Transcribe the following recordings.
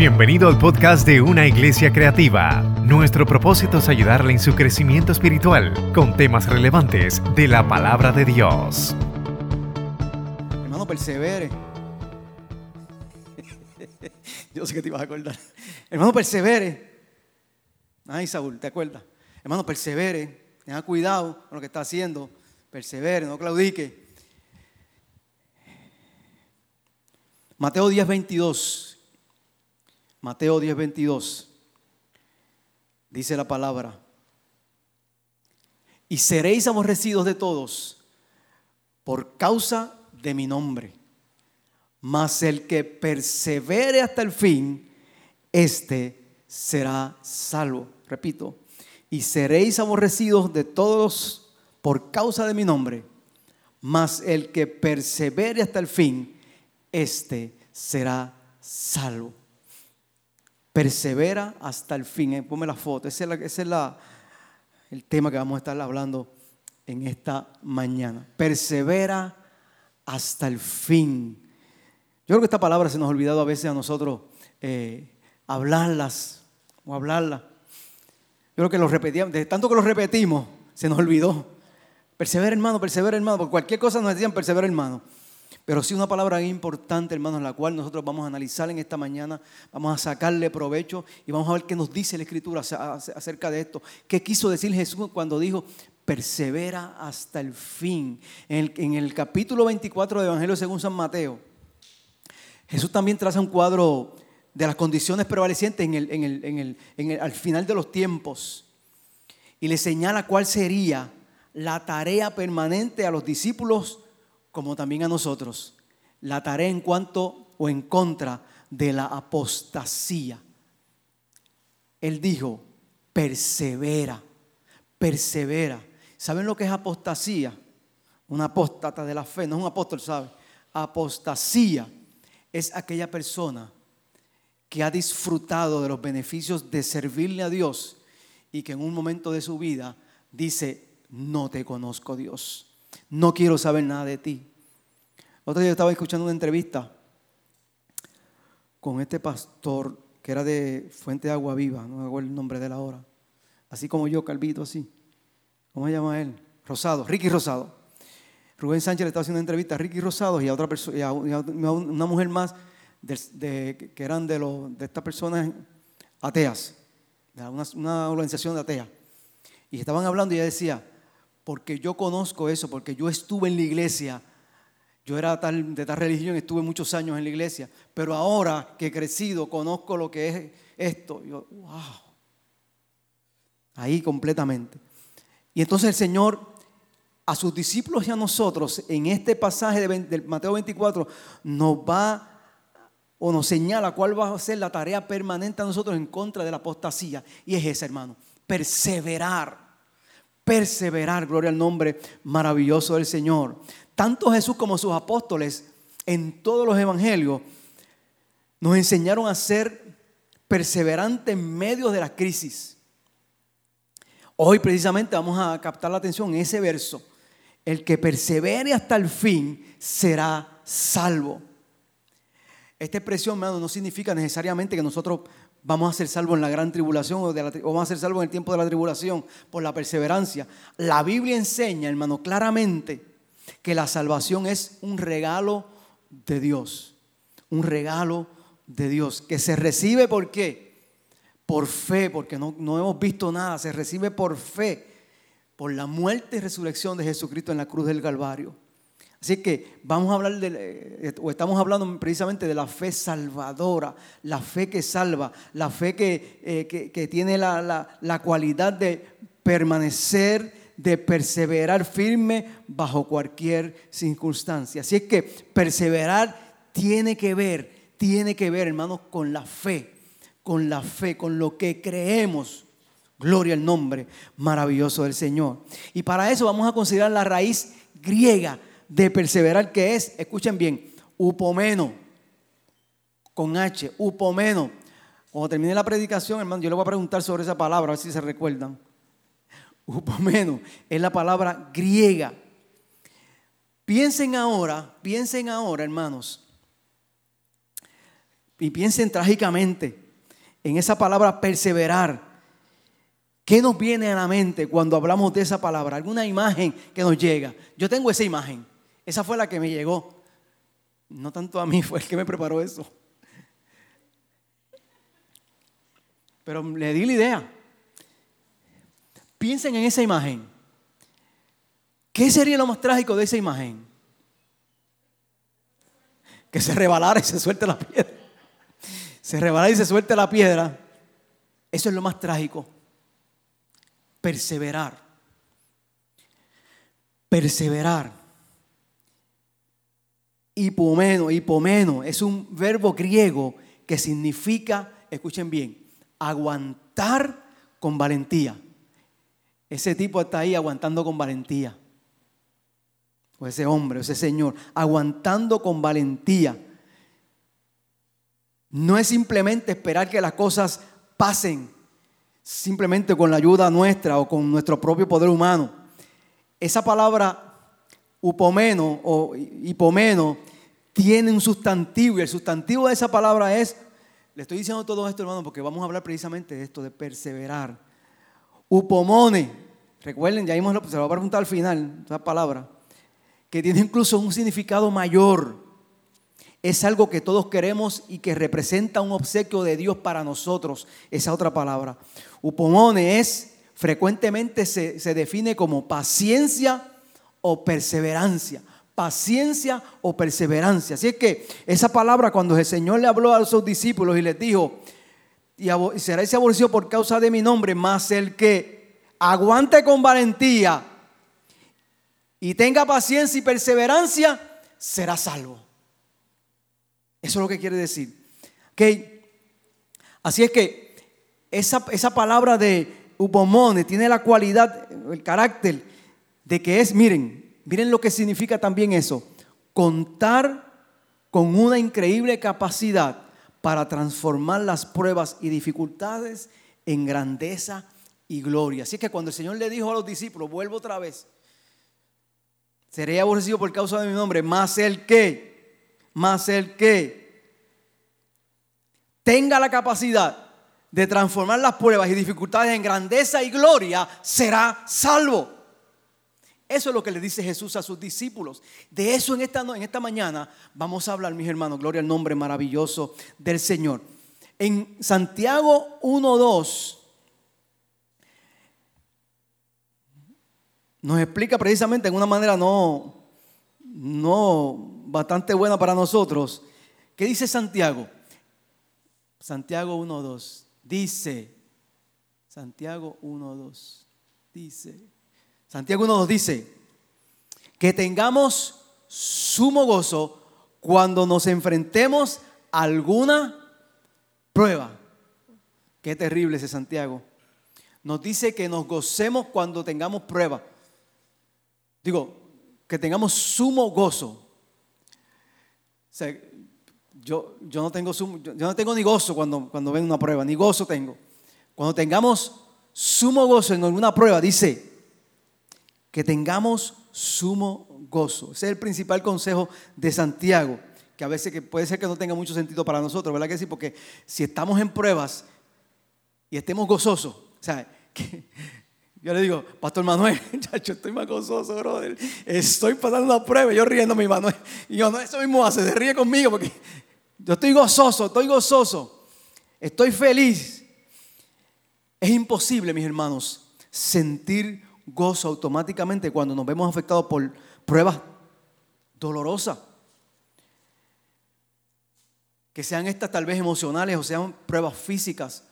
Bienvenido al podcast de Una Iglesia Creativa. Nuestro propósito es ayudarle en su crecimiento espiritual con temas relevantes de la Palabra de Dios. Hermano, persevere. Yo sé que te ibas a acordar. Hermano, persevere. Ay, Saúl, ¿te acuerdas? Hermano, persevere. Tenga cuidado con lo que está haciendo. Persevere, no claudique. Mateo 10:22. Mateo 10:22 dice la palabra: y seréis aborrecidos de todos por causa de mi nombre, mas el que persevere hasta el fin, este será salvo. Repito: y seréis aborrecidos de todos por causa de mi nombre, mas el que persevere hasta el fin, este será salvo. Persevera hasta el fin. Ponme la foto. Ese es el tema que vamos a estar hablando en esta mañana. Persevera hasta el fin. Yo creo que esta palabra se nos ha olvidado a veces a nosotros hablarla. Yo creo que lo repetíamos. Desde tanto que lo repetimos, se nos olvidó. Persevera, hermano. Porque cualquier cosa nos decían persevera, hermano. Pero sí una palabra importante, hermanos, la cual nosotros vamos a analizar en esta mañana, vamos a sacarle provecho y vamos a ver qué nos dice la Escritura acerca de esto. ¿Qué quiso decir Jesús cuando dijo, persevera hasta el fin? En el capítulo 24 de Evangelio según San Mateo, Jesús también traza un cuadro de las condiciones prevalecientes al final de los tiempos y le señala cuál sería la tarea permanente a los discípulos como también a nosotros, la tarea en cuanto o en contra de la apostasía. Él dijo, persevera. ¿Saben lo que es apostasía? Un apóstata de la fe, no es un apóstol, ¿sabe? Apostasía es aquella persona que ha disfrutado de los beneficios de servirle a Dios y que en un momento de su vida dice, no te conozco, Dios. No quiero saber nada de ti. Otro día estaba escuchando una entrevista con este pastor que era de Fuente de Agua Viva, no me acuerdo el nombre de él ahora. Así como yo, calvito, así. ¿Cómo se llama él? Rosado, Ricky Rosado. Rubén Sánchez le estaba haciendo una entrevista a Ricky Rosado y a otra persona, y a una mujer más que eran de estas personas ateas, de una organización de ateas. Y estaban hablando y ella decía, porque yo conozco eso, porque yo estuve en la iglesia, yo era de tal religión, estuve muchos años en la iglesia, pero ahora que he crecido, conozco lo que es esto. Yo, wow, ahí completamente. Y entonces el Señor a sus discípulos y a nosotros en este pasaje de Mateo 24 nos va o nos señala cuál va a ser la tarea permanente a nosotros en contra de la apostasía. Y es esa, hermano, perseverar, gloria al nombre maravilloso del Señor. Tanto Jesús como sus apóstoles en todos los evangelios nos enseñaron a ser perseverantes en medio de la crisis. Hoy precisamente vamos a captar la atención en ese verso. El que persevere hasta el fin será salvo. Esta expresión, hermano, no significa necesariamente que nosotros vamos a ser salvos en la gran tribulación o vamos a ser salvos en el tiempo de la tribulación por la perseverancia. La Biblia enseña, hermano, claramente que la salvación es un regalo de Dios. Un regalo de Dios que se recibe ¿por qué? Por fe, porque no hemos visto nada. Se recibe por fe, por la muerte y resurrección de Jesucristo en la cruz del Calvario. Así que vamos a hablar estamos hablando precisamente de la fe salvadora, la fe que salva, la fe que tiene la cualidad de permanecer, de perseverar firme bajo cualquier circunstancia. Así es que perseverar tiene que ver, hermanos, con la fe, con lo que creemos. Gloria al nombre maravilloso del Señor. Y para eso vamos a considerar la raíz griega de perseverar, que es, escuchen bien, upomeno, con H, upomeno. Cuando termine la predicación, hermano, yo le voy a preguntar sobre esa palabra, a ver si se recuerdan. Upomeno es la palabra griega. Piensen ahora, hermanos, y piensen trágicamente en esa palabra perseverar. ¿Qué nos viene a la mente cuando hablamos de esa palabra? ¿Alguna imagen que nos llega? Yo tengo esa imagen. Esa fue la que me llegó. No tanto a mí, fue el que me preparó eso. Pero le di la idea. Piensen en esa imagen. ¿Qué sería lo más trágico de esa imagen? Que se rebalara y se suelte la piedra. Se rebalara y se suelte la piedra. Eso es lo más trágico. Perseverar. Perseverar. Hipomeno, hipomeno es un verbo griego que significa, escuchen bien, aguantar con valentía. Ese tipo está ahí aguantando con valentía. O ese hombre, o ese señor, aguantando con valentía. No es simplemente esperar que las cosas pasen, simplemente con la ayuda nuestra o con nuestro propio poder humano. Esa palabra upomeno o hipomeno tiene un sustantivo, y el sustantivo de esa palabra es, le estoy diciendo todo esto, hermano, porque vamos a hablar precisamente de esto, de perseverar. Upomone, recuerden, ya vimos, se lo voy a preguntar al final, esa palabra, que tiene incluso un significado mayor. Es algo que todos queremos y que representa un obsequio de Dios para nosotros, esa otra palabra. Upomone es, frecuentemente se define como paciencia o perseverancia, paciencia o perseverancia. Así es que esa palabra, cuando el Señor le habló a sus discípulos y les dijo, y seréis aborrecidos por causa de mi nombre, mas el que aguante con valentía y tenga paciencia y perseverancia será salvo. Eso es lo que quiere decir. ¿Okay? Así es que esa palabra de upomone tiene la cualidad, el carácter de que es, miren lo que significa también eso, contar con una increíble capacidad para transformar las pruebas y dificultades en grandeza y gloria. Así que cuando el Señor le dijo a los discípulos, vuelvo otra vez, seré aborrecido por causa de mi nombre, más el que tenga la capacidad de transformar las pruebas y dificultades en grandeza y gloria, será salvo. Eso es lo que le dice Jesús a sus discípulos. De eso en esta mañana vamos a hablar, mis hermanos. Gloria al nombre maravilloso del Señor. En Santiago 1:2 nos explica precisamente en una manera no bastante buena para nosotros. ¿Qué dice Santiago? Santiago 1:2 dice, Santiago 1:2 dice, Santiago 1 nos dice que tengamos sumo gozo cuando nos enfrentemos a alguna prueba. Qué terrible ese Santiago. Nos dice que nos gocemos cuando tengamos prueba. Digo, que tengamos sumo gozo. O sea, yo no tengo sumo, yo no tengo ni gozo cuando ven una prueba, ni gozo tengo. Cuando tengamos sumo gozo en alguna prueba, dice, que tengamos sumo gozo. Ese es el principal consejo de Santiago, que a veces que puede ser que no tenga mucho sentido para nosotros, ¿verdad que sí? Porque si estamos en pruebas y estemos gozosos, o sea, yo le digo, Pastor Manuel, yo estoy más gozoso, brother, estoy pasando una prueba, yo riéndome, Manuel, y yo, no, eso mismo hace, se ríe conmigo, porque yo estoy gozoso, estoy feliz. Es imposible, mis hermanos, sentir gozo automáticamente cuando nos vemos afectados por pruebas dolorosas, que sean estas tal vez emocionales, o sean pruebas físicas,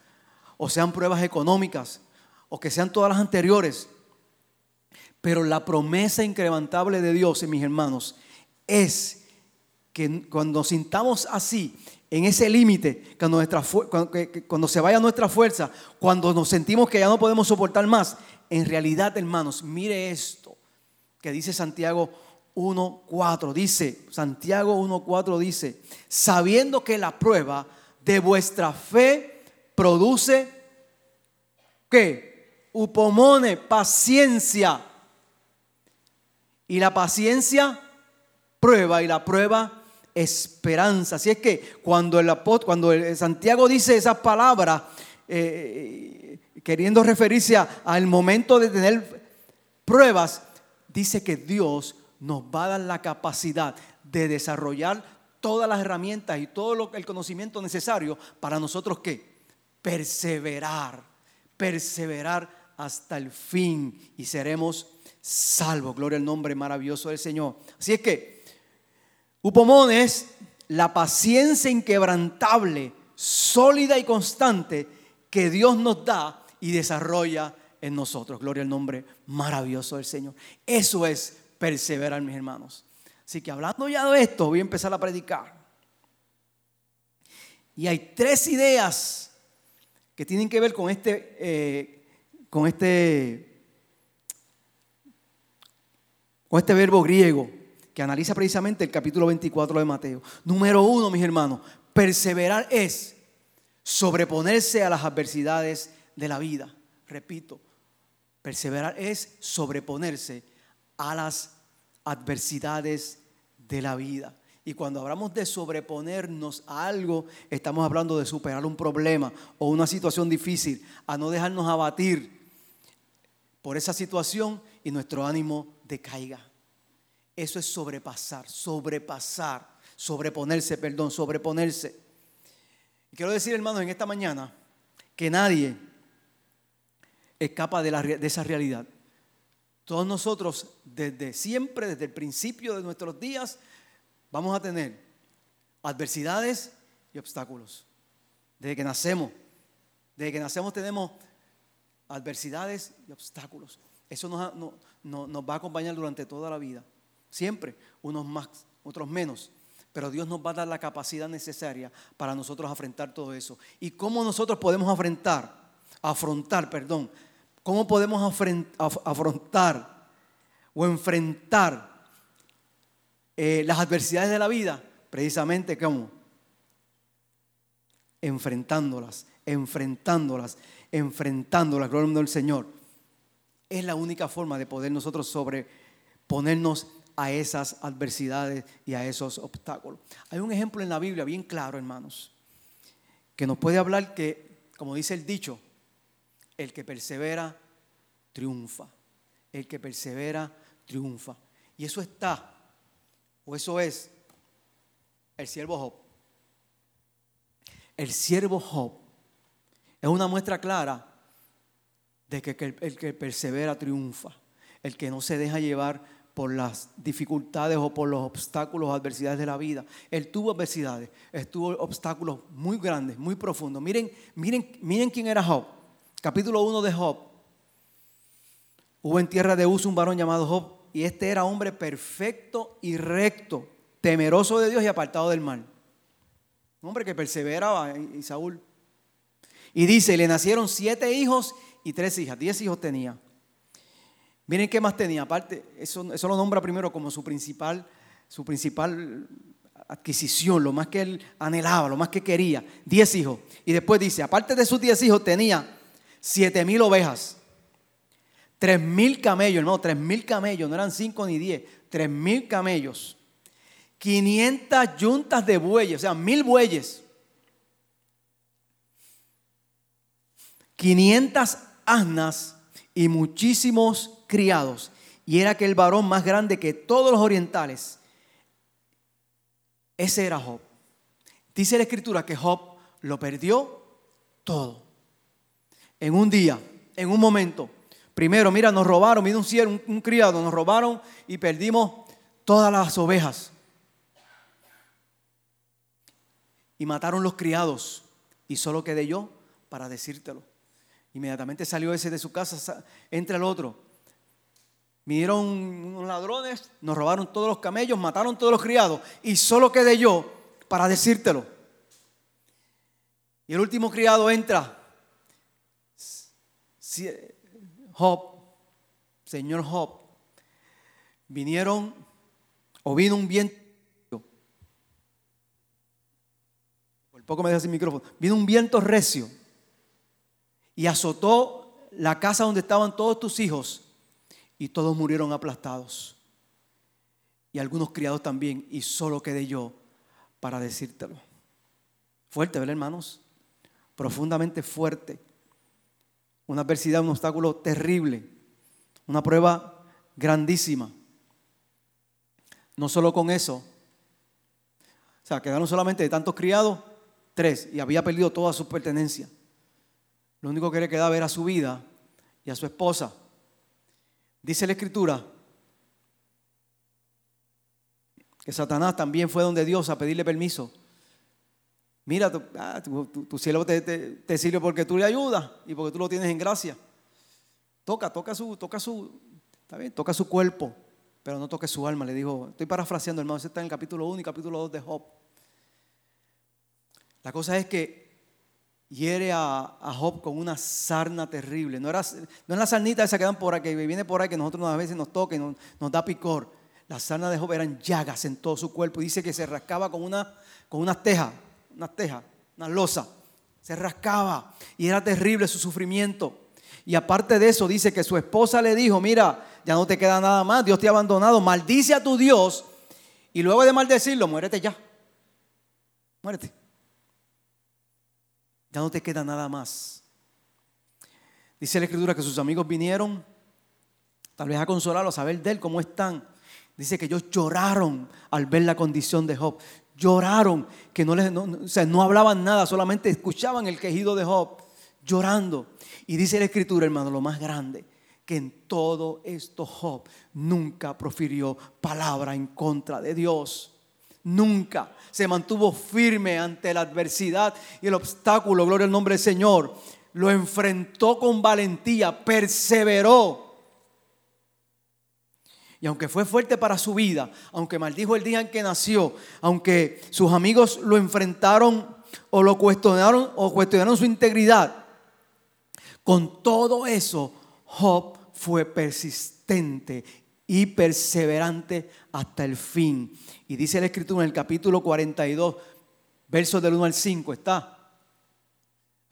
o sean pruebas económicas, o que sean todas las anteriores. Pero la promesa inquebrantable de Dios, mis hermanos, es que cuando nos sintamos así, en ese límite, cuando se vaya nuestra fuerza, cuando nos sentimos que ya no podemos soportar más, en realidad, hermanos, mire esto que dice Santiago 1:4. Dice, Santiago 1:4 dice, sabiendo que la prueba de vuestra fe produce, ¿qué? Upomone, paciencia. Y la paciencia, prueba. Y la prueba, esperanza. Así es que cuando Santiago dice esas palabras, queriendo referirse al momento de tener pruebas, dice que Dios nos va a dar la capacidad de desarrollar todas las herramientas y todo el conocimiento necesario para nosotros, ¿qué? Perseverar hasta el fin, y seremos salvos. Gloria al nombre maravilloso del Señor. Así es que upomones, la paciencia inquebrantable, sólida y constante que Dios nos da y desarrolla en nosotros. Gloria al nombre maravilloso del Señor. Eso es perseverar, mis hermanos. Así que hablando ya de esto, voy a empezar a predicar. Y hay tres ideas que tienen que ver con este verbo griego que analiza precisamente el capítulo 24 de Mateo. Número uno, mis hermanos, perseverar es sobreponerse a las adversidades de la vida. Repito, perseverar es sobreponerse a las adversidades de la vida. Y cuando hablamos de sobreponernos a algo, estamos hablando de superar un problema o una situación difícil, a no dejarnos abatir por esa situación y nuestro ánimo decaiga. Eso es sobreponerse. Y quiero decir, hermanos, en esta mañana que nadie escapa de esa realidad. Todos nosotros, desde siempre, desde el principio de nuestros días, vamos a tener adversidades y obstáculos. Desde que nacemos tenemos adversidades y obstáculos. Eso nos va a acompañar durante toda la vida. Siempre, unos más, otros menos. Pero Dios nos va a dar la capacidad necesaria para nosotros afrontar todo eso. ¿Y cómo nosotros podemos enfrentar las adversidades de la vida? Precisamente, ¿cómo? Enfrentándolas. Gloria al Señor. Es la única forma de poder nosotros sobreponernos a esas adversidades y a esos obstáculos. Hay un ejemplo en la Biblia bien claro, hermanos, que nos puede hablar que, como dice el dicho, el que persevera, triunfa. Y eso es el siervo Job. El siervo Job es una muestra clara de que el que persevera triunfa, el que no se deja llevar por las dificultades o por los obstáculos o adversidades de la vida. Él tuvo adversidades, tuvo obstáculos muy grandes, muy profundos. Miren quién era Job. Capítulo 1 de Job. Hubo en tierra de Uz un varón llamado Job, y este era hombre perfecto y recto, temeroso de Dios y apartado del mal. Un hombre que perseveraba, y Saúl. Y dice, le nacieron 7 hijos y 3 hijas. 10 hijos tenía. Miren qué más tenía, aparte, eso lo nombra primero como su principal adquisición, lo más que él anhelaba, lo más que quería, 10 hijos. Y después dice, aparte de sus 10 hijos tenía 7,000 ovejas, 3,000 camellos, no, 3,000 camellos, no eran 5 ni 10, 3,000 camellos, 500 yuntas de bueyes, o sea, 1,000 bueyes, 500 asnas y muchísimos criados, y era aquel varón más grande que todos los orientales. Ese era Job. Dice la Escritura que Job lo perdió todo en un día, en un momento. Primero, mira, nos robaron, mira, un siervo, un criado, nos robaron y perdimos todas las ovejas, y mataron los criados, y solo quedé yo para decírtelo. Inmediatamente salió ese de su casa, entra el otro. Vinieron unos ladrones, nos robaron todos los camellos, mataron todos los criados, y solo quedé yo para decírtelo. Y el último criado entra. Job, señor Job, vino un viento. Por poco me deja sin micrófono. Vino un viento recio y azotó la casa donde estaban todos tus hijos, y todos murieron aplastados, y algunos criados también, y solo quedé yo para decírtelo. Fuerte, ¿verdad, hermanos? Profundamente fuerte. Una adversidad, un obstáculo terrible. Una prueba grandísima. No solo con eso. O sea, quedaron solamente de tantos criados, 3. Y había perdido toda su pertenencia. Lo único que le quedaba era su vida y a su esposa. Dice la Escritura que Satanás también fue donde Dios a pedirle permiso. Mira, tu siervo te sirve porque tú le ayudas y porque tú lo tienes en gracia. Toca su cuerpo, pero no toque su alma, le dijo. Estoy parafraseando, hermano, eso está en el capítulo 1 y capítulo 2 de Job. La cosa es que hiere a Job con una sarna terrible. No es la sarnita esa que dan por ahí, que viene por ahí, que nosotros a veces nos toca y nos da picor. La sarna de Job eran llagas en todo su cuerpo. Dice que se rascaba con unas tejas. Una teja, una losa, se rascaba y era terrible su sufrimiento. Y aparte de eso dice que su esposa le dijo: mira, ya no te queda nada más, Dios te ha abandonado, maldice a tu Dios y luego de maldecirlo, muérete ya, muérete, ya no te queda nada más. Dice la Escritura que sus amigos vinieron tal vez a consolarlo, a saber de él cómo están. Dice que ellos lloraron al ver la condición de Job. Lloraron, que no hablaban nada, solamente escuchaban el quejido de Job, llorando. Y dice la Escritura, hermano, lo más grande, que en todo esto Job nunca profirió palabra en contra de Dios. Nunca se mantuvo firme ante la adversidad y el obstáculo, gloria al nombre del Señor. Lo enfrentó con valentía, perseveró. Y aunque fue fuerte para su vida, aunque maldijo el día en que nació, aunque sus amigos lo enfrentaron o lo cuestionaron o cuestionaron su integridad, con todo eso Job fue persistente y perseverante hasta el fin. Y dice la Escritura en el capítulo 42, versos del 1 al 5, está: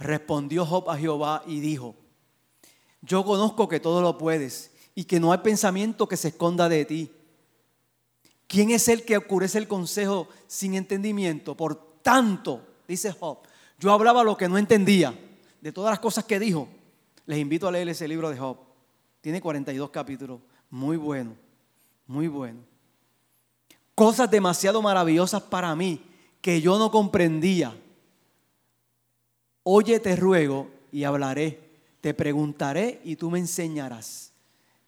respondió Job a Jehová y dijo: yo conozco que todo lo puedes y que no hay pensamiento que se esconda de ti. ¿Quién es el que oscurece el consejo sin entendimiento? Por tanto, dice Job, yo hablaba lo que no entendía. De todas las cosas que dijo, les invito a leer ese libro de Job. Tiene 42 capítulos. Muy bueno, muy bueno. Cosas demasiado maravillosas para mí que yo no comprendía. Oye, te ruego y hablaré. Te preguntaré y tú me enseñarás.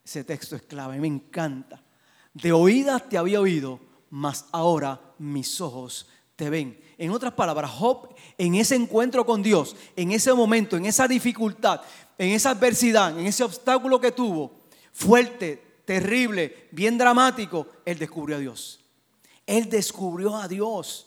Ese texto es clave, me encanta. De oídas te había oído, mas ahora mis ojos te ven. En otras palabras, Job, en ese encuentro con Dios, en ese momento, en esa dificultad, en esa adversidad, en ese obstáculo que tuvo, fuerte, terrible, bien dramático, él descubrió a Dios. Él descubrió a Dios.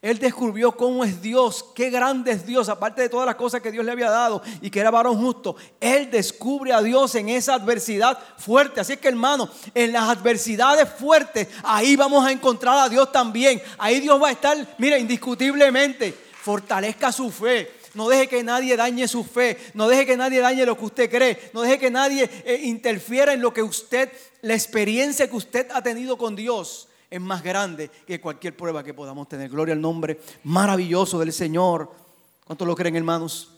Él descubrió cómo es Dios, qué grande es Dios, aparte de todas las cosas que Dios le había dado y que era varón justo. Él descubre a Dios en esa adversidad fuerte. Así es que, hermano, en las adversidades fuertes, ahí vamos a encontrar a Dios también. Ahí Dios va a estar, mira, indiscutiblemente. Fortalezca su fe. No deje que nadie dañe su fe. No deje que nadie dañe lo que usted cree. No deje que nadie interfiera en lo que usted, la experiencia que usted ha tenido con Dios. Es más grande que cualquier prueba que podamos tener. Gloria al nombre maravilloso del Señor. ¿Cuántos lo creen, hermanos?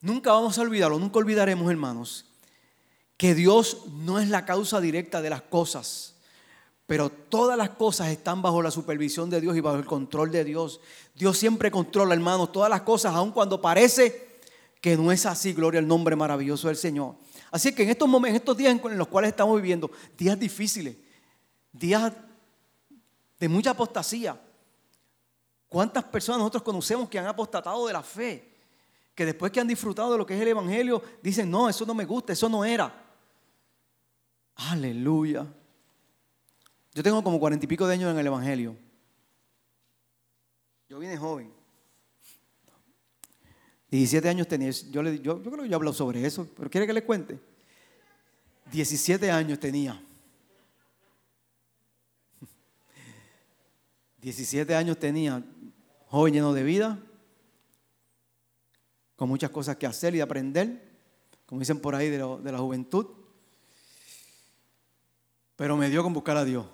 Nunca vamos a olvidarlo, nunca olvidaremos, hermanos, que Dios no es la causa directa de las cosas, pero todas las cosas están bajo la supervisión de Dios y bajo el control de Dios. Dios siempre controla, hermanos, todas las cosas, aun cuando parece que no es así. Gloria al nombre maravilloso del Señor. Así que en estos momentos, en estos días en los cuales estamos viviendo, días difíciles, días de mucha apostasía. ¿Cuántas personas nosotros conocemos que han apostatado de la fe? Que después que han disfrutado de lo que es el Evangelio, dicen: no, eso no me gusta, eso no era. Aleluya. Yo tengo como 40 y pico de años en el Evangelio. Yo vine joven. 17 años tenía, yo creo que yo he hablado sobre eso, pero ¿quiere que les cuente? 17 años tenía. 17 años tenía, joven, lleno de vida, con muchas cosas que hacer y aprender, como dicen por ahí de la juventud, pero me dio con buscar a Dios.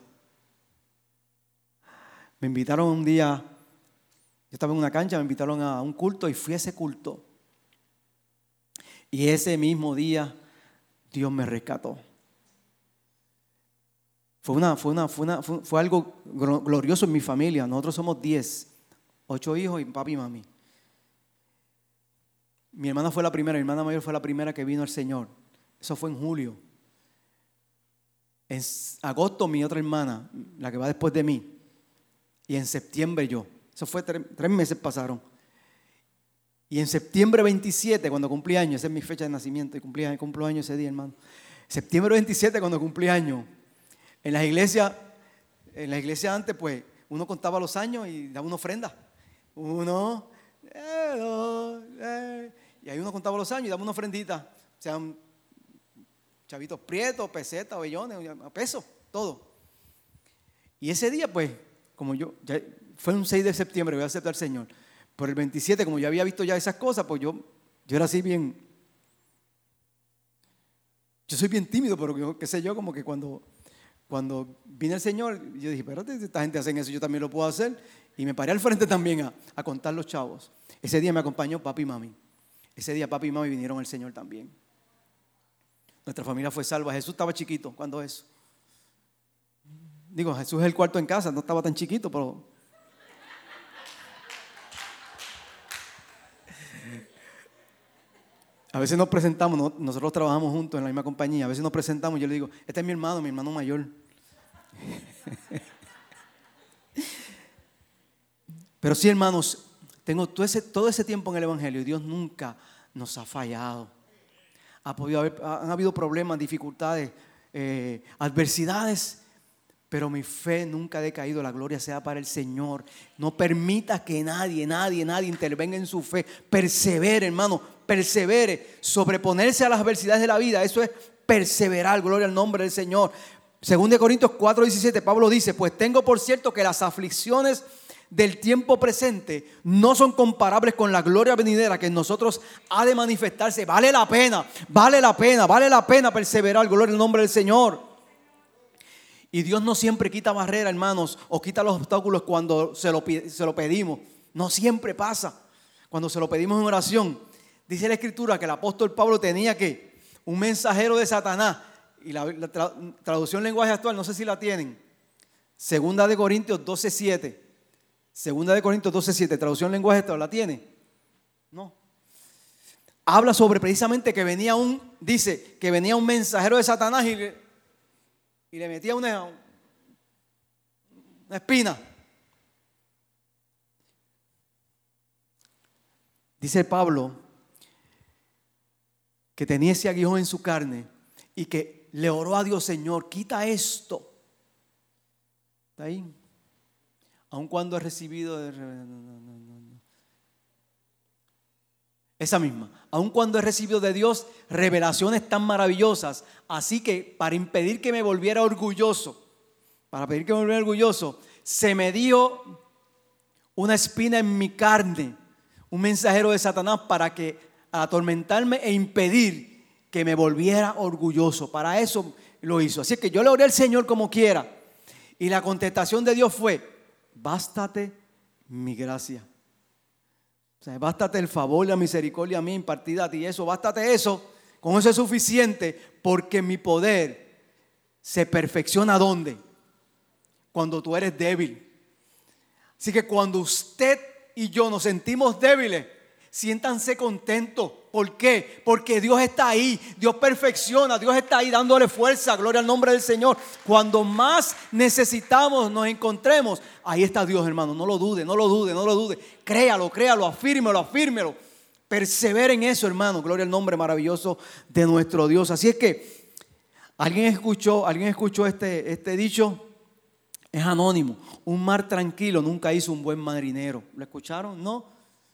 Me invitaron un día, yo estaba en una cancha, me invitaron a un culto y fui a ese culto. Y ese mismo día Dios me rescató. Fue algo glorioso en mi familia. Nosotros somos 10, 8 hijos y papi y mami. Mi hermana fue la primera, mi hermana mayor fue la primera que vino al Señor. Eso fue en julio. En agosto mi otra hermana, la que va después de mí, y en septiembre yo. Eso fue 3 meses pasaron. Y en septiembre 27, cuando cumplí años, esa es mi fecha de nacimiento, y cumplo años ese día, hermano. Septiembre 27, cuando cumplí años, en las iglesias antes, pues, uno contaba los años y daba una ofrenda. Y ahí uno contaba los años y daba una ofrendita. O sea, chavitos prietos, pesetas, ovellones, pesos, todo. Y ese día, pues, como yo, ya fue un 6 de septiembre, voy a aceptar al Señor. Por el 27, como yo había visto ya esas cosas, pues yo era así bien. Yo soy bien tímido, pero yo, qué sé yo, como que cuando vine al Señor, yo dije, espérate, esta gente hace eso, yo también lo puedo hacer. Y me paré al frente también a contar los chavos. Ese día me acompañó papi y mami. Ese día papi y mami vinieron al Señor también. Nuestra familia fue salva. Jesús estaba chiquito, ¿cuándo eso? Digo, Jesús es el cuarto en casa, no estaba tan chiquito, pero... A veces nos presentamos, nosotros trabajamos juntos en la misma compañía, a veces nos presentamos y yo le digo, este es mi hermano mayor. Pero sí, hermanos, tengo todo ese tiempo en el Evangelio y Dios nunca nos ha fallado. Han habido problemas, dificultades, adversidades, pero mi fe nunca ha decaído. La gloria sea para el Señor. No permita que nadie intervenga en su fe. Persevere, hermano, persevere. Sobreponerse a las adversidades de la vida, eso es perseverar. Gloria al nombre del Señor. Según de Corintios 4:17, Pablo dice, pues tengo por cierto que las aflicciones del tiempo presente no son comparables con la gloria venidera que en nosotros ha de manifestarse. Vale la pena perseverar. Gloria al nombre del Señor. Y Dios no siempre quita barreras, hermanos, o quita los obstáculos cuando se lo pedimos. No siempre pasa. Cuando se lo pedimos en oración, dice la Escritura que el apóstol Pablo tenía que un mensajero de Satanás, y la traducción lenguaje actual, no sé si la tienen, Segunda de Corintios 12:7, traducción lenguaje actual, ¿la tiene? No. Habla sobre precisamente que venía un mensajero de Satanás y le metía una espina. Dice Pablo que tenía ese aguijón en su carne y que le oró a Dios, Señor, quita esto. ¿Está ahí? Aun cuando he recibido esa misma. Aun cuando he recibido de Dios revelaciones tan maravillosas, así que para impedir que me volviera orgulloso, se me dio una espina en mi carne, un mensajero de Satanás para que atormentarme e impedir que me volviera orgulloso. Para eso lo hizo. Así que yo le oré al Señor como quiera. Y la contestación de Dios fue, bástate mi gracia. O sea, bástate el favor, la misericordia a mí impartida a ti. Eso, bástate eso. Con eso es suficiente, porque mi poder se perfecciona ¿dónde? Cuando tú eres débil. Así que cuando usted y yo nos sentimos débiles, siéntanse contentos. ¿Por qué? Porque Dios está ahí, Dios perfecciona, Dios está ahí dándole fuerza, gloria al nombre del Señor. Cuando más necesitamos, nos encontremos, ahí está Dios, hermano, no lo dude. Créalo, afírmelo. Persevera en eso, hermano, gloria al nombre maravilloso de nuestro Dios. Así es que, ¿alguien escuchó este dicho? Es anónimo, un mar tranquilo nunca hizo un buen marinero. ¿Lo escucharon? No,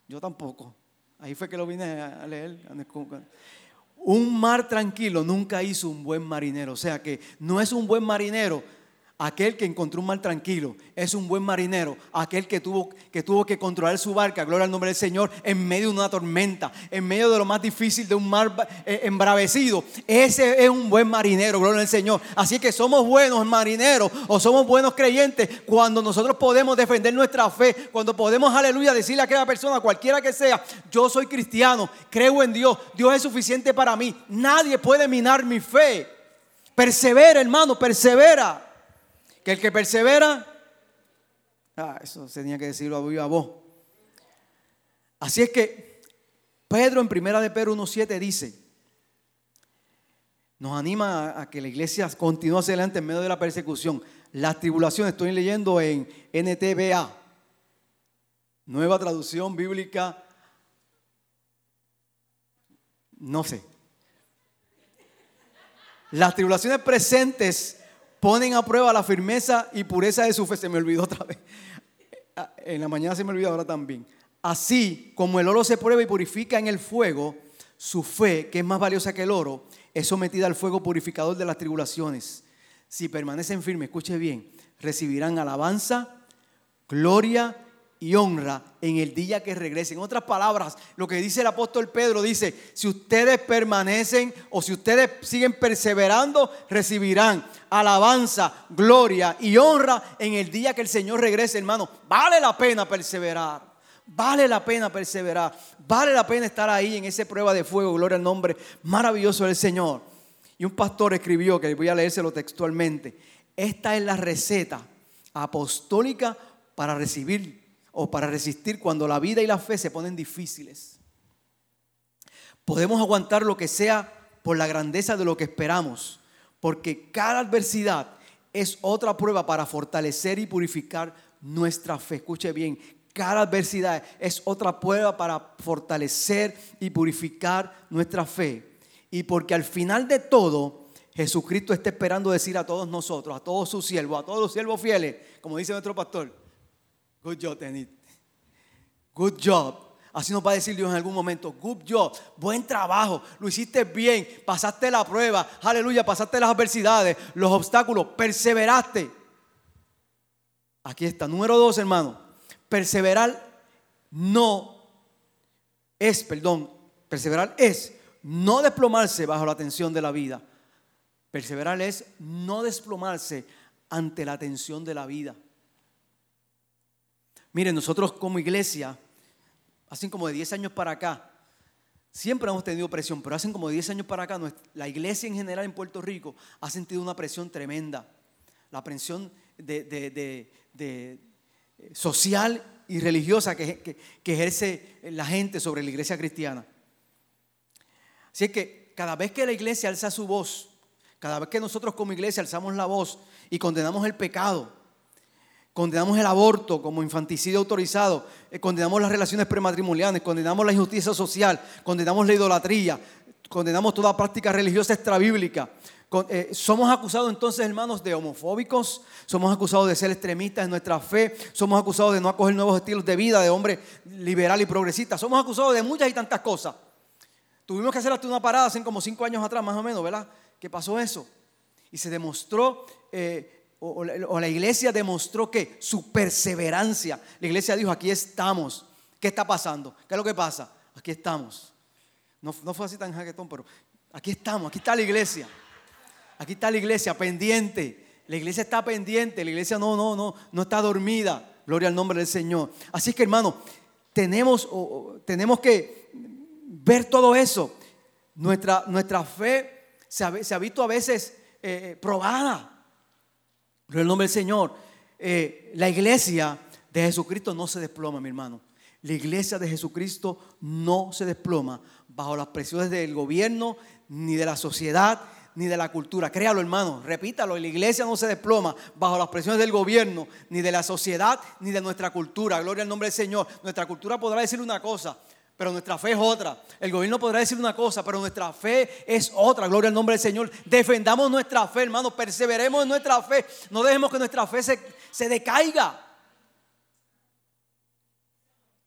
yo tampoco. Ahí fue que lo vine a leer. Un mar tranquilo nunca hizo un buen marinero. O sea que no es un buen marinero Aquel que encontró un mar tranquilo es un buen marinero. Aquel que tuvo que controlar su barca, gloria al nombre del Señor, en medio de una tormenta, en medio de lo más difícil, de un mar embravecido, ese es un buen marinero, gloria al Señor. Así que somos buenos marineros o somos buenos creyentes cuando nosotros podemos defender nuestra fe, cuando podemos, aleluya, decirle a aquella persona, cualquiera que sea, yo soy cristiano, creo en Dios, Dios es suficiente para mí, nadie puede minar mi fe. Persevera, hermano, persevera. Que el que persevera, eso tenía que decirlo a viva voz. Así es que Pedro en primera de Pedro 1:7 dice, nos anima a que la iglesia continúe hacia adelante en medio de la persecución. Las tribulaciones, estoy leyendo en NTBA, Nueva Traducción Bíblica, no sé. Las tribulaciones presentes ponen a prueba la firmeza y pureza de su fe. Se me olvidó otra vez. En la mañana se me olvidó ahora también. Así como el oro se prueba y purifica en el fuego, su fe, que es más valiosa que el oro, es sometida al fuego purificador de las tribulaciones. Si permanecen firmes, escuche bien, recibirán alabanza, gloria y honra en el día que regresen. En otras palabras, lo que dice el apóstol Pedro dice, si ustedes permanecen o si ustedes siguen perseverando, recibirán alabanza, gloria y honra en el día que el Señor regrese, hermano. Vale la pena perseverar. Vale la pena perseverar. Vale la pena estar ahí en esa prueba de fuego. Gloria al nombre maravilloso del Señor. Y un pastor escribió, que voy a leérselo textualmente, esta es la receta apostólica para recibir o para resistir cuando la vida y la fe se ponen difíciles. Podemos aguantar lo que sea por la grandeza de lo que esperamos, porque cada adversidad es otra prueba para fortalecer y purificar nuestra fe. Escuche bien, cada adversidad es otra prueba para fortalecer y purificar nuestra fe. Y porque al final de todo, Jesucristo está esperando decir a todos nosotros, a todos sus siervos, a todos los siervos fieles, como dice nuestro pastor, good job, Tenit. Good job. Así nos va a decir Dios en algún momento. Good job. Buen trabajo. Lo hiciste bien. Pasaste la prueba. Aleluya. Pasaste las adversidades, los obstáculos. Perseveraste. Aquí está. Número 2, hermano. Perseverar es no desplomarse bajo la tensión de la vida. Perseverar es no desplomarse ante la tensión de la vida. Miren, nosotros como iglesia, hace como de 10 años para acá, siempre hemos tenido presión, pero hace como de 10 años para acá, la iglesia en general en Puerto Rico ha sentido una presión tremenda. La presión social y religiosa que ejerce la gente sobre la iglesia cristiana. Así que cada vez que la iglesia alza su voz, cada vez que nosotros como iglesia alzamos la voz y condenamos el pecado, condenamos el aborto como infanticidio autorizado, condenamos las relaciones prematrimoniales, condenamos la injusticia social, condenamos la idolatría, condenamos toda práctica religiosa extrabíblica. Somos acusados entonces, hermanos, de homofóbicos, somos acusados de ser extremistas en nuestra fe, somos acusados de no acoger nuevos estilos de vida, de hombre liberal y progresista, somos acusados de muchas y tantas cosas. Tuvimos que hacer hasta una parada hace como 5 años atrás, más o menos, ¿verdad? ¿Qué pasó eso? Y se demostró... O la iglesia demostró que su perseverancia, la iglesia dijo, aquí estamos. ¿Qué está pasando? ¿Qué es lo que pasa? Aquí estamos. No fue así tan jaquetón, pero aquí estamos, aquí está la iglesia. Aquí está la iglesia pendiente. La iglesia está pendiente, la iglesia no está dormida. Gloria al nombre del Señor. Así que, hermano, tenemos que ver todo eso. Nuestra fe se ha visto a veces probada. Pero el nombre del Señor, la iglesia de Jesucristo no se desploma, mi hermano. La iglesia de Jesucristo no se desploma bajo las presiones del gobierno, ni de la sociedad, ni de la cultura. Créalo, hermano, repítalo, la iglesia no se desploma bajo las presiones del gobierno, ni de la sociedad, ni de nuestra cultura. Gloria al nombre del Señor. Nuestra cultura podrá decir una cosa, pero nuestra fe es otra. El gobierno podrá decir una cosa, pero nuestra fe es otra. Gloria al nombre del Señor. Defendamos nuestra fe, hermanos. Perseveremos en nuestra fe. No dejemos que nuestra fe se decaiga.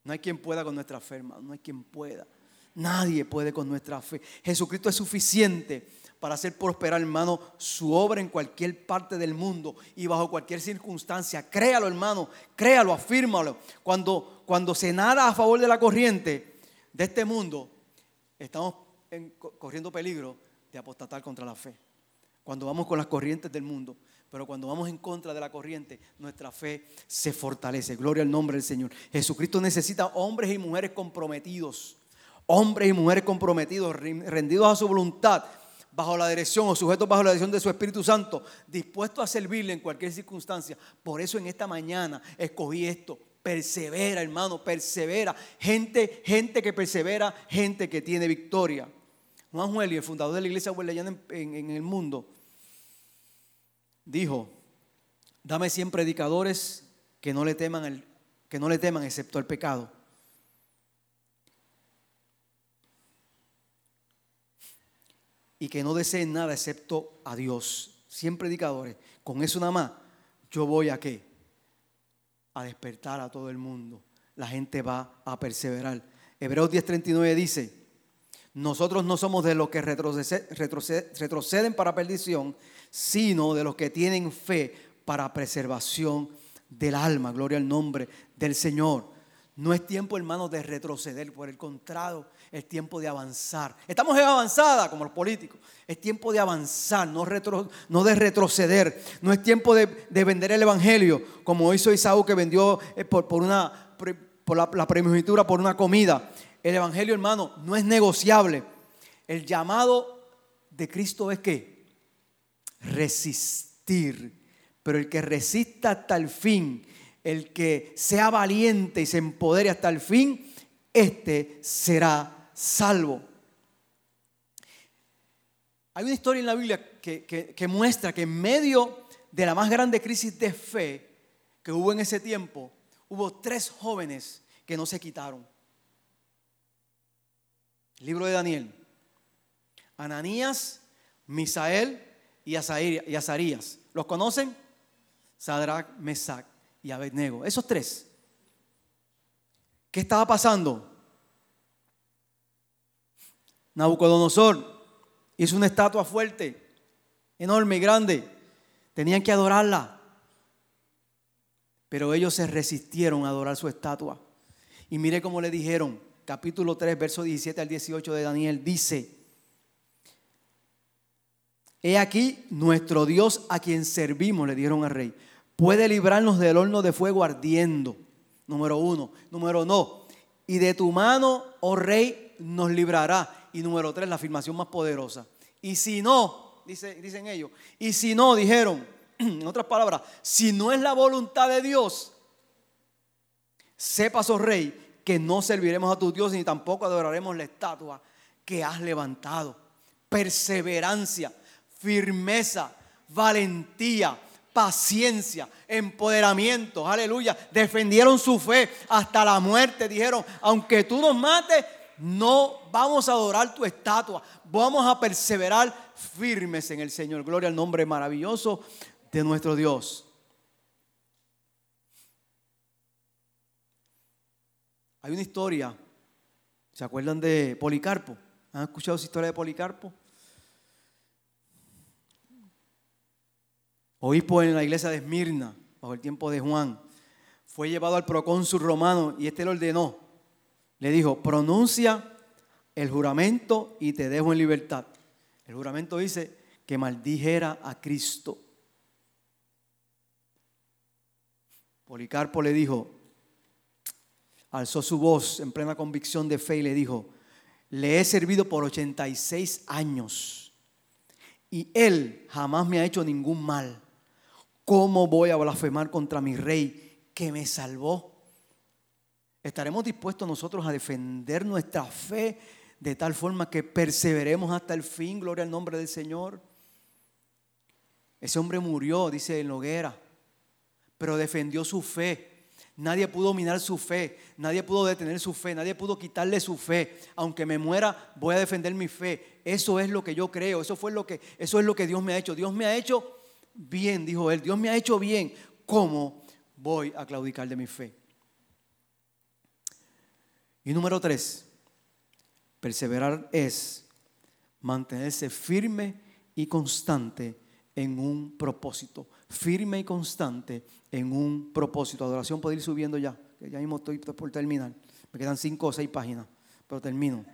No hay quien pueda con nuestra fe, hermano. No hay quien pueda. Nadie puede con nuestra fe. Jesucristo es suficiente para hacer prosperar, hermano, su obra en cualquier parte del mundo y bajo cualquier circunstancia. Créalo, hermano, créalo, afírmalo. Cuando se nada a favor de la corriente de este mundo, estamos corriendo peligro de apostatar contra la fe. Cuando vamos con las corrientes del mundo, pero cuando vamos en contra de la corriente, nuestra fe se fortalece. Gloria al nombre del Señor. Jesucristo necesita hombres y mujeres comprometidos. Hombres y mujeres comprometidos, rendidos a su voluntad, bajo la dirección o sujetos bajo la dirección de su Espíritu Santo, dispuestos a servirle en cualquier circunstancia. Por eso en esta mañana escogí esto. Persevera, hermano, persevera. Gente que persevera, gente que tiene victoria. Juan Wesley, el fundador de la iglesia Wesleyana en el mundo, dijo: dame 100 predicadores que no le teman excepto al pecado. Y que no deseen nada excepto a Dios. 100 predicadores. Con eso nada más, yo voy a ¿qué? A despertar a todo el mundo. La gente va a perseverar. Hebreos 10:39 dice: nosotros no somos de los que retroceden para perdición, sino de los que tienen fe para preservación del alma. Gloria al nombre del Señor. No es tiempo, hermanos, de retroceder. Por el contrario, es tiempo de avanzar. Estamos en avanzada como los políticos. Es tiempo de avanzar, no de retroceder. No es tiempo de vender el evangelio como hizo Isaú, que vendió por la primogenitura por una comida. El evangelio, hermano, no es negociable. El llamado de Cristo es ¿qué? Resistir, pero el que resista hasta el fin, el que sea valiente y se empodere hasta el fin, este será salvo. Hay una historia en la Biblia que muestra que en medio de la más grande crisis de fe que hubo en ese tiempo, hubo 3 jóvenes que no se quitaron. El libro de Daniel: Ananías, Misael y Azarías. ¿Los conocen? Sadrach, Mesach y Abednego. Esos 3. ¿Qué estaba pasando? Nabucodonosor hizo una estatua fuerte, enorme y grande. Tenían que adorarla, pero ellos se resistieron a adorar su estatua. Y mire cómo le dijeron. Capítulo 3, versos 17 al 18 de Daniel dice: he aquí nuestro Dios a quien servimos, le dijeron al rey, puede librarnos del horno de fuego ardiendo. Número 1. Número 2, y de tu mano, oh rey, nos librará. Y número 3, la afirmación más poderosa: y si no, dicen ellos, y si no, dijeron, en otras palabras, si no es la voluntad de Dios, sepas, oh rey, que no serviremos a tu Dios ni tampoco adoraremos la estatua que has levantado. Perseverancia, firmeza, valentía, paciencia, empoderamiento, aleluya. Defendieron su fe hasta la muerte. Dijeron: aunque tú nos mates, no vamos a adorar tu estatua. Vamos a perseverar firmes en el Señor. Gloria al nombre maravilloso de nuestro Dios. Hay una historia, ¿se acuerdan de Policarpo? ¿Han escuchado esa historia de Policarpo? Obispo en la iglesia de Esmirna, bajo el tiempo de Juan, fue llevado al procónsul romano y este le ordenó. Le dijo: pronuncia el juramento y te dejo en libertad. El juramento dice que maldijera a Cristo. Policarpo le dijo, alzó su voz en plena convicción de fe y le dijo: le he servido por 86 años y él jamás me ha hecho ningún mal. ¿Cómo voy a blasfemar contra mi rey que me salvó? ¿Estaremos dispuestos nosotros a defender nuestra fe de tal forma que perseveremos hasta el fin? Gloria al nombre del Señor. Ese hombre murió, dice, en la hoguera, pero defendió su fe. Nadie pudo minar su fe, nadie pudo detener su fe, nadie pudo quitarle su fe. Aunque me muera, voy a defender mi fe. Eso es lo que yo creo, eso es lo que Dios me ha hecho. Dios me ha hecho bien, dijo él, Dios me ha hecho bien. ¿Cómo voy a claudicar de mi fe? Y número 3, perseverar es mantenerse firme y constante en un propósito. Firme y constante en un propósito. Adoración, puede ir subiendo ya, que ya mismo estoy por terminar. Me quedan 5 o 6 páginas, pero termino.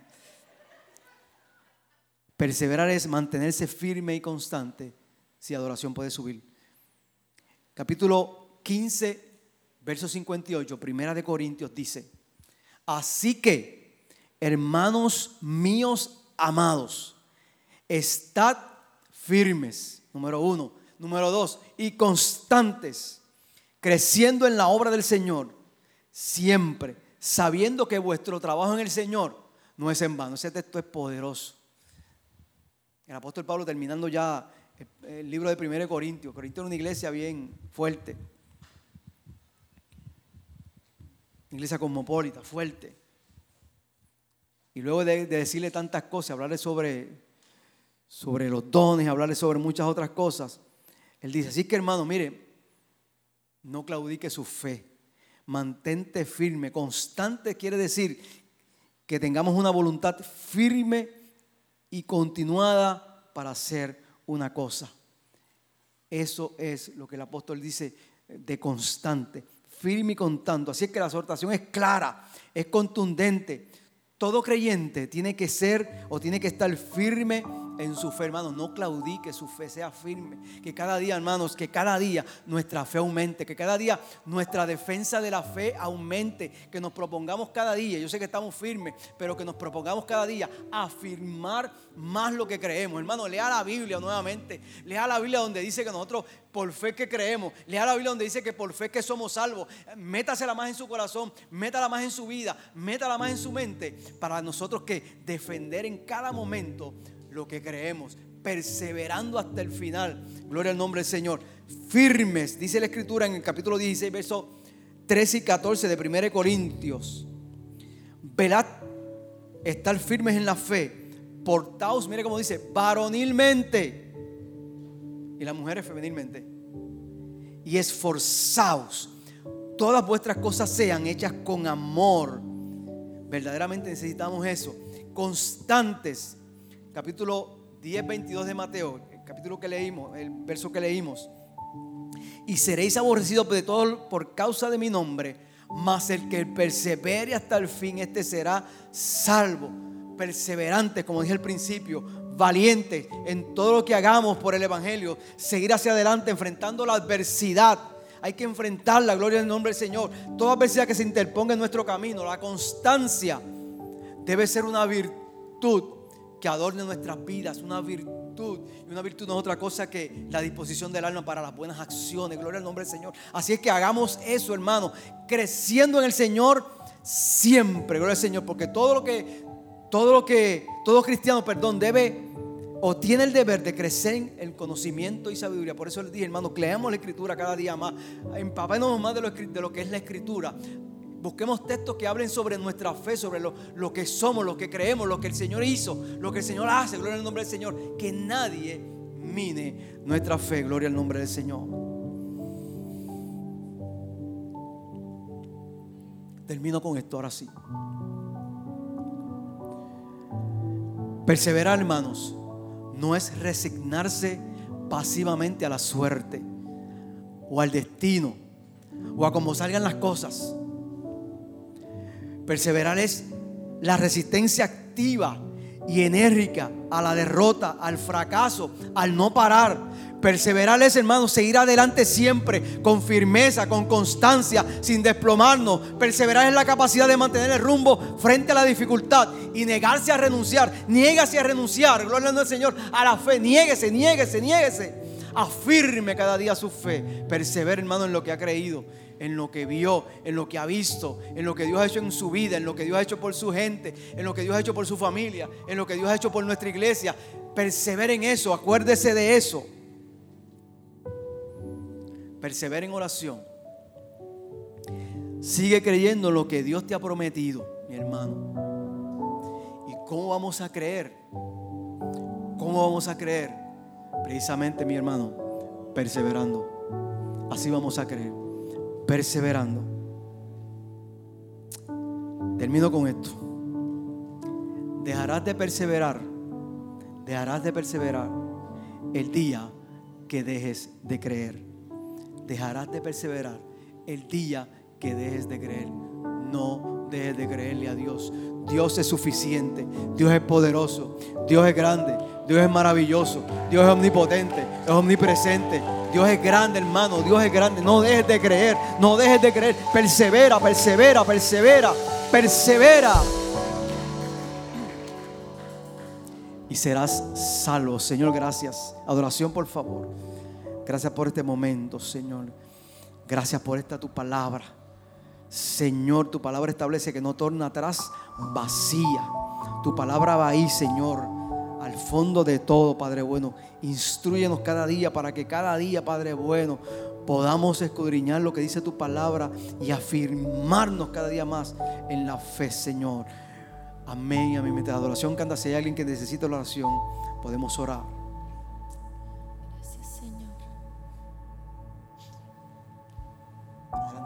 Perseverar es mantenerse firme y constante. Si adoración, puede subir. Capítulo 15, verso 58, Primera de Corintios dice: así que, hermanos míos amados, estad firmes, número 1. Número 2, y constantes, creciendo en la obra del Señor, siempre sabiendo que vuestro trabajo en el Señor no es en vano. Ese texto es poderoso. El apóstol Pablo, terminando ya el libro de 1 Corintios. Corintios era una iglesia bien fuerte, iglesia cosmopolita, fuerte. Y luego de decirle tantas cosas, hablarle sobre los dones, hablarle sobre muchas otras cosas, él dice: así que, hermano, mire, no claudique su fe, mantente firme. Constante quiere decir que tengamos una voluntad firme y continuada para hacer una cosa. Eso es lo que el apóstol dice de constante, firme y constante. Así es que la exhortación es clara, es contundente. Todo creyente tiene que ser o tiene que estar firme en su fe, hermanos. No claudique su fe, sea firme. Que cada día, hermanos, que cada día nuestra fe aumente, que cada día nuestra defensa de la fe aumente, que nos propongamos cada día, yo sé que estamos firmes, pero que nos propongamos cada día afirmar más lo que creemos. Hermanos, lea la Biblia nuevamente, lea la Biblia donde dice que nosotros por fe que creemos, lea la Biblia donde dice que por fe que somos salvos. Métasela más en su corazón, métala más en su vida, métala más en su mente, para nosotros que defender en cada momento lo que creemos, perseverando hasta el final. Gloria al nombre del Señor. Firmes, dice la Escritura en el capítulo 16, versos 13 y 14 de 1 Corintios. Velad, estar firmes en la fe. Portaos, mire cómo dice, varonilmente, y las mujeres femenilmente. Y esforzaos, todas vuestras cosas sean hechas con amor. Verdaderamente necesitamos eso. Constantes. Capítulo 10, 22 de Mateo, el capítulo que leímos, el verso que leímos. Y seréis aborrecidos de todos por causa de mi nombre, mas el que persevere hasta el fin, este será salvo. Perseverantes, como dije al principio, valientes en todo lo que hagamos por el Evangelio, seguir hacia adelante enfrentando la adversidad. Hay que enfrentarla, gloria al nombre del Señor. Toda adversidad que se interponga en nuestro camino, la constancia debe ser una virtud que adorne nuestras vidas, una virtud. Y una virtud no es otra cosa que la disposición del alma para las buenas acciones. Gloria al nombre del Señor. Así es que hagamos eso, hermano, creciendo en el Señor siempre. Gloria al Señor, porque todo cristiano, debe o tiene el deber de crecer en el conocimiento y sabiduría. Por eso les dije, hermanos, leamos la Escritura cada día más. Empapémonos más de lo que es la Escritura. Busquemos textos que hablen sobre nuestra fe, sobre lo que somos, lo que creemos, lo que el Señor hizo, lo que el Señor hace. Gloria al nombre del Señor. Que nadie mine nuestra fe. Gloria al nombre del Señor. Termino con esto ahora sí. Perseverar, hermanos, no es resignarse pasivamente a la suerte o al destino o a cómo salgan las cosas. Perseverar es la resistencia activa y enérgica a la derrota, al fracaso, al no parar. Perseverar es, hermanos, seguir adelante siempre, con firmeza, con constancia, sin desplomarnos. Perseverar es la capacidad de mantener el rumbo frente a la dificultad y negarse a renunciar. Niégase a renunciar, gloria al Señor, a la fe. Niéguese. Afirme cada día su fe. Persevere, hermano, en lo que ha creído, en lo que vio, en lo que ha visto, en lo que Dios ha hecho en su vida, en lo que Dios ha hecho por su gente, en lo que Dios ha hecho por su familia, en lo que Dios ha hecho por nuestra iglesia. Persevere en eso, acuérdese de eso. Persevere en oración. Sigue creyendo en lo que Dios te ha prometido, mi hermano. ¿Y cómo vamos a creer? ¿Cómo vamos a creer? Precisamente, mi hermano, perseverando. Así vamos a creer. Perseverando. Termino con esto. Dejarás de perseverar el día que dejes de creer. Dejarás de perseverar el día que dejes de creer. No dejes de creerle a Dios. Dios es suficiente, Dios es poderoso, Dios es grande, Dios es maravilloso, Dios es omnipotente, es omnipresente. Dios es grande, hermano, Dios es grande. No dejes de creer, no dejes de creer. Persevera, persevera, persevera, persevera. Y serás salvo. Señor, gracias. Adoración, por favor. Gracias por este momento, Señor. Gracias por esta tu palabra. Señor, tu palabra establece que no torna atrás vacía. Tu palabra va ahí, Señor, al fondo de todo, Padre bueno. Instrúyenos cada día para que cada día, Padre bueno, podamos escudriñar lo que dice tu palabra y afirmarnos cada día más en la fe, Señor. Amén, amén. Mientras la adoración canta, si hay alguien que necesita la oración, podemos orar. Gracias, Señor. Adelante.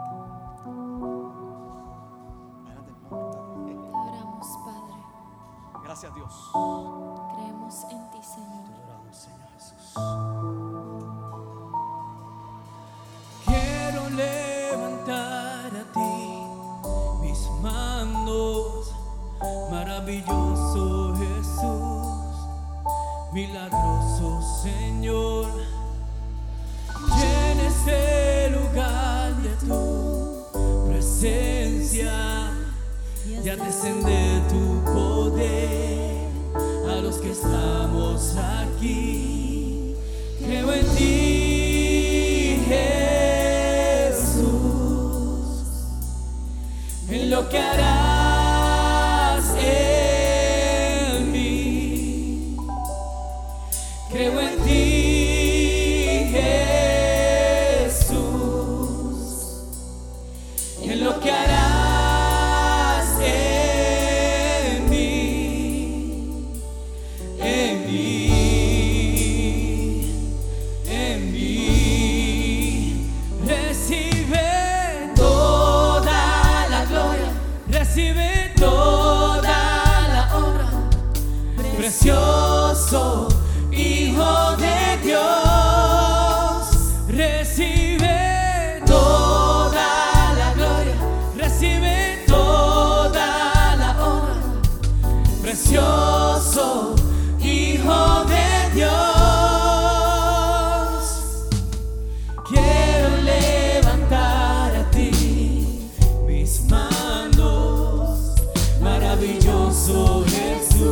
Adelante, hermano. Te oramos, Padre. Gracias, Dios. En ti, Señor. Te adoramos, Señor Jesús. Quiero levantar a ti mis manos, maravilloso Jesús, milagroso Señor. Llena este lugar de tu presencia, y al descender tu poder. A los que estamos aquí, creo en ti, Jesús, en lo que harás en mí. Creo en ti, Jesús, en lo que harás. Precioso Hijo de Dios, recibe toda la gloria, recibe toda la honra. Precioso Hijo de Dios, quiero levantar a ti mis manos, maravilloso Jesús,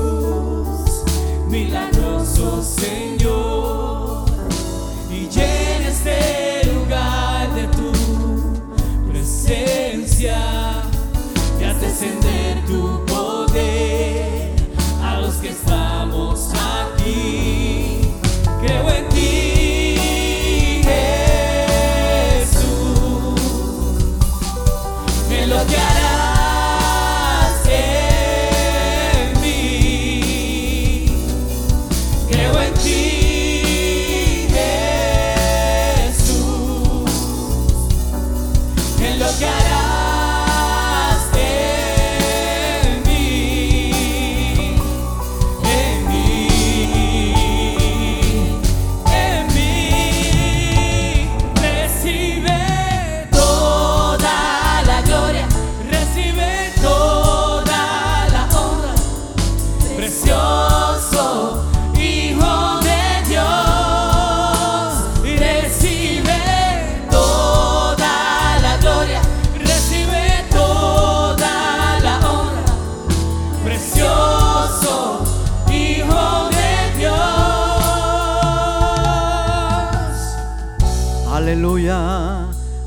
milagroso Señor, y llena este lugar de tu presencia, y haz descender tu poder a los que estamos aquí. Creo en ti, Jesús, en lo que harás.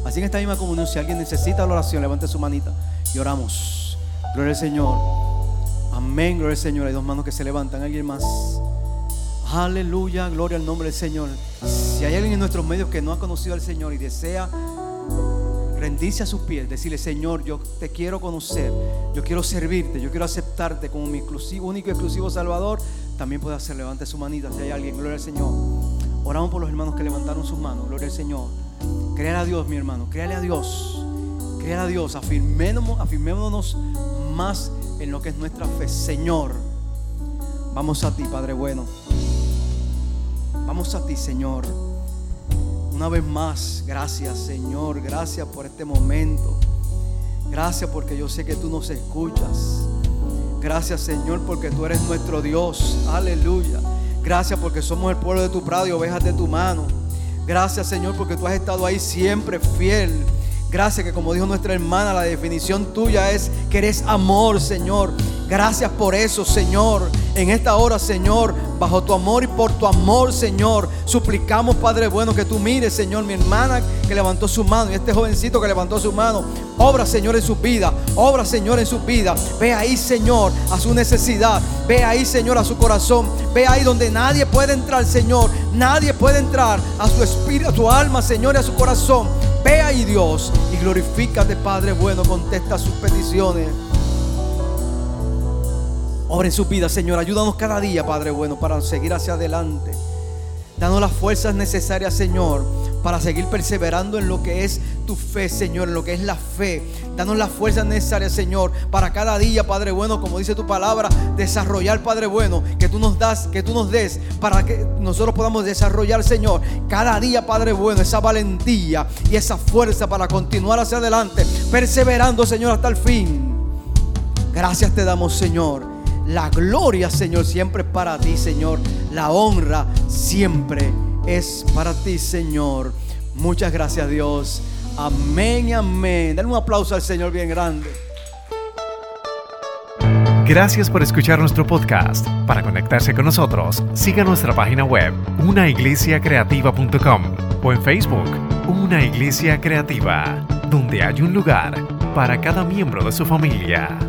Así en esta misma comunión, si alguien necesita la oración, levante su manita y oramos. Gloria al Señor. Amén, gloria al Señor. Hay dos manos que se levantan. ¿Alguien más? Aleluya, gloria al nombre del Señor. Si hay alguien en nuestros medios que no ha conocido al Señor y desea rendirse a sus pies, decirle: Señor, yo te quiero conocer, yo quiero servirte, yo quiero aceptarte como mi único y exclusivo Salvador, también puede hacer, levante su manita. Si hay alguien, gloria al Señor. Oramos por los hermanos que levantaron sus manos. Gloria al Señor. Créale a Dios, mi hermano. Créale a Dios. Créale a Dios. Afirmémonos más en lo que es nuestra fe. Señor, vamos a ti, Padre bueno. Vamos a ti, Señor. Una vez más, gracias, Señor. Gracias por este momento. Gracias porque yo sé que tú nos escuchas. Gracias, Señor, porque tú eres nuestro Dios. Aleluya. Gracias porque somos el pueblo de tu prado y ovejas de tu mano. Gracias, Señor, porque tú has estado ahí siempre fiel. Gracias que, como dijo nuestra hermana, la definición tuya es que eres amor, Señor. Gracias por eso, Señor. En esta hora, Señor, bajo tu amor y por tu amor, Señor, suplicamos, Padre bueno, que tú mires, Señor, mi hermana que levantó su mano y este jovencito que levantó su mano. Obra, Señor, en su vida. Obra, Señor, en su vida. Ve ahí, Señor, a su necesidad. Ve ahí, Señor, a su corazón. Ve ahí donde nadie puede entrar, Señor. Nadie puede entrar a su espíritu, a tu alma, Señor, y a su corazón. Ve ahí, Dios, y glorifícate, Padre bueno. Contesta sus peticiones. Obra en su vida, Señor. Ayúdanos cada día, Padre bueno, para seguir hacia adelante. Danos las fuerzas necesarias, Señor, para seguir perseverando en lo que es tu fe, Señor, en lo que es la fe. Danos las fuerzas necesarias, Señor, para cada día, Padre bueno, como dice tu palabra, desarrollar, Padre bueno, que tú nos des para que nosotros podamos desarrollar, Señor, cada día, Padre bueno, esa valentía y esa fuerza para continuar hacia adelante, perseverando, Señor, hasta el fin. Gracias te damos, Señor. La gloria, Señor, siempre es para ti, Señor. La honra siempre es para ti, Señor. Muchas gracias, Dios. Amén, amén. Dale un aplauso al Señor bien grande. Gracias por escuchar nuestro podcast. Para conectarse con nosotros, siga nuestra página web, unaiglesiacreativa.com, o en Facebook, Una Iglesia Creativa, donde hay un lugar para cada miembro de su familia.